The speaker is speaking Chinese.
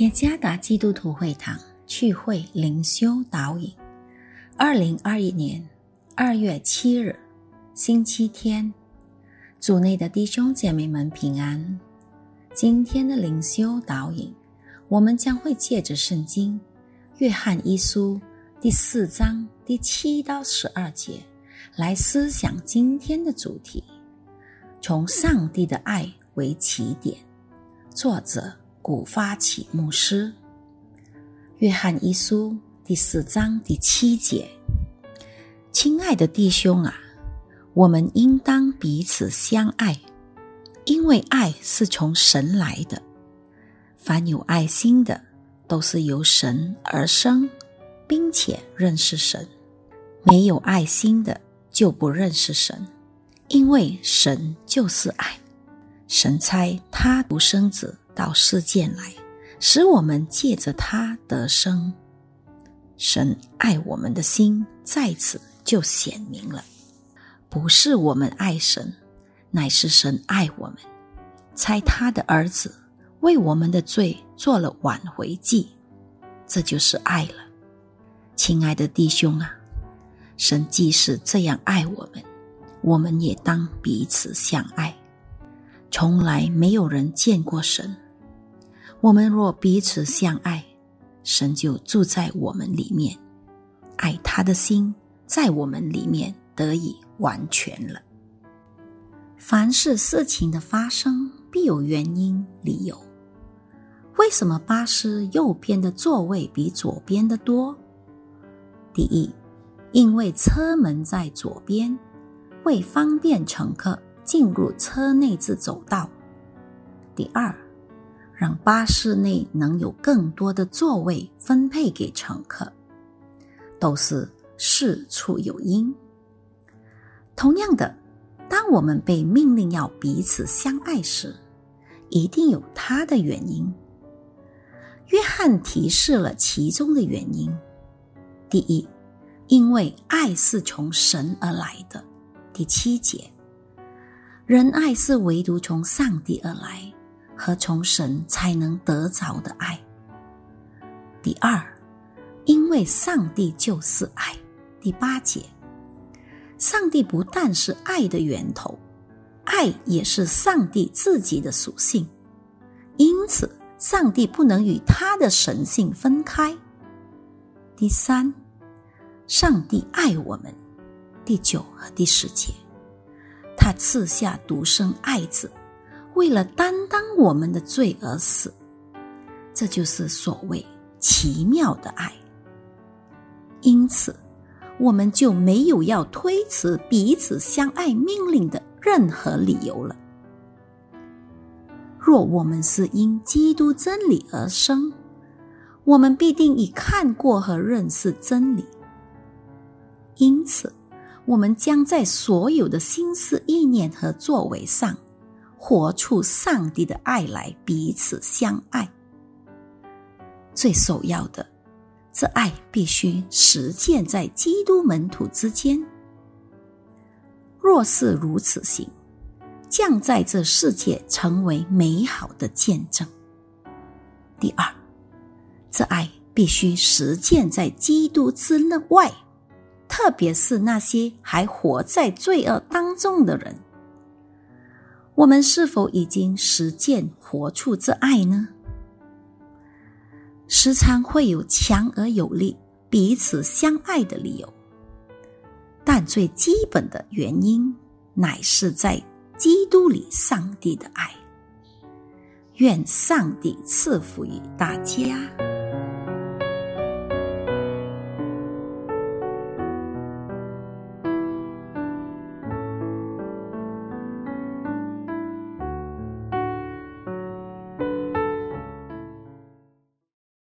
也加达基督徒会堂聚会灵修导引，2021年2月7日星期天。主内的弟兄姐妹们平安。今天的灵修导引，我们将会借着圣经约翰一书第4章第7到12节来思想今天的主题，从上帝的爱为起点。作者古发起牧师。约翰一书第4章第7节，亲爱的弟兄啊，我们应当彼此相爱，因为爱是从神来的。凡有爱心的，都是由神而生，并且认识神；没有爱心的，就不认识神，因为神就是爱。神差他独生子到世间来，使我们借着他得生。神爱我们的心在此就显明了，不是我们爱神，乃是神爱我们，差他的儿子为我们的罪做了挽回祭，这就是爱了。亲爱的弟兄啊，神既是这样爱我们，我们也当彼此相爱。从来没有人见过神，我们若彼此相爱，神就住在我们里面，爱他的心在我们里面得以完全了。凡是事情的发生，必有原因理由。为什么巴士右边的座位比左边的多？第一，因为车门在左边，为方便乘客进入车内之走道。第二，让巴士内能有更多的座位分配给乘客。都是事出有因。同样的，当我们被命令要彼此相爱时，一定有它的原因。约翰提示了其中的原因。第一，因为爱是从神而来的。第7节，仁爱是唯独从上帝而来，和从神才能得着的爱。第二，因为上帝就是爱。第8节，上帝不但是爱的源头，爱也是上帝自己的属性，因此上帝不能与他的神性分开。第三，上帝爱我们。第9和第10节，他赐下独生爱子，为了担当我们的罪而死，这就是所谓奇妙的爱。因此，我们就没有要推辞彼此相爱命令的任何理由了。若我们是因基督真理而生，我们必定已看过和认识真理。因此，我们将在所有的心思意念和作为上，活出上帝的爱来彼此相爱。最首要的，这爱必须实践在基督门徒之间。若是如此行，将在这世界成为美好的见证。第二，这爱必须实践在基督之内外，特别是那些还活在罪恶当中的人。我们是否已经实践活出这爱呢？时常会有强而有力彼此相爱的理由，但最基本的原因乃是在基督里上帝的爱。愿上帝赐福于大家。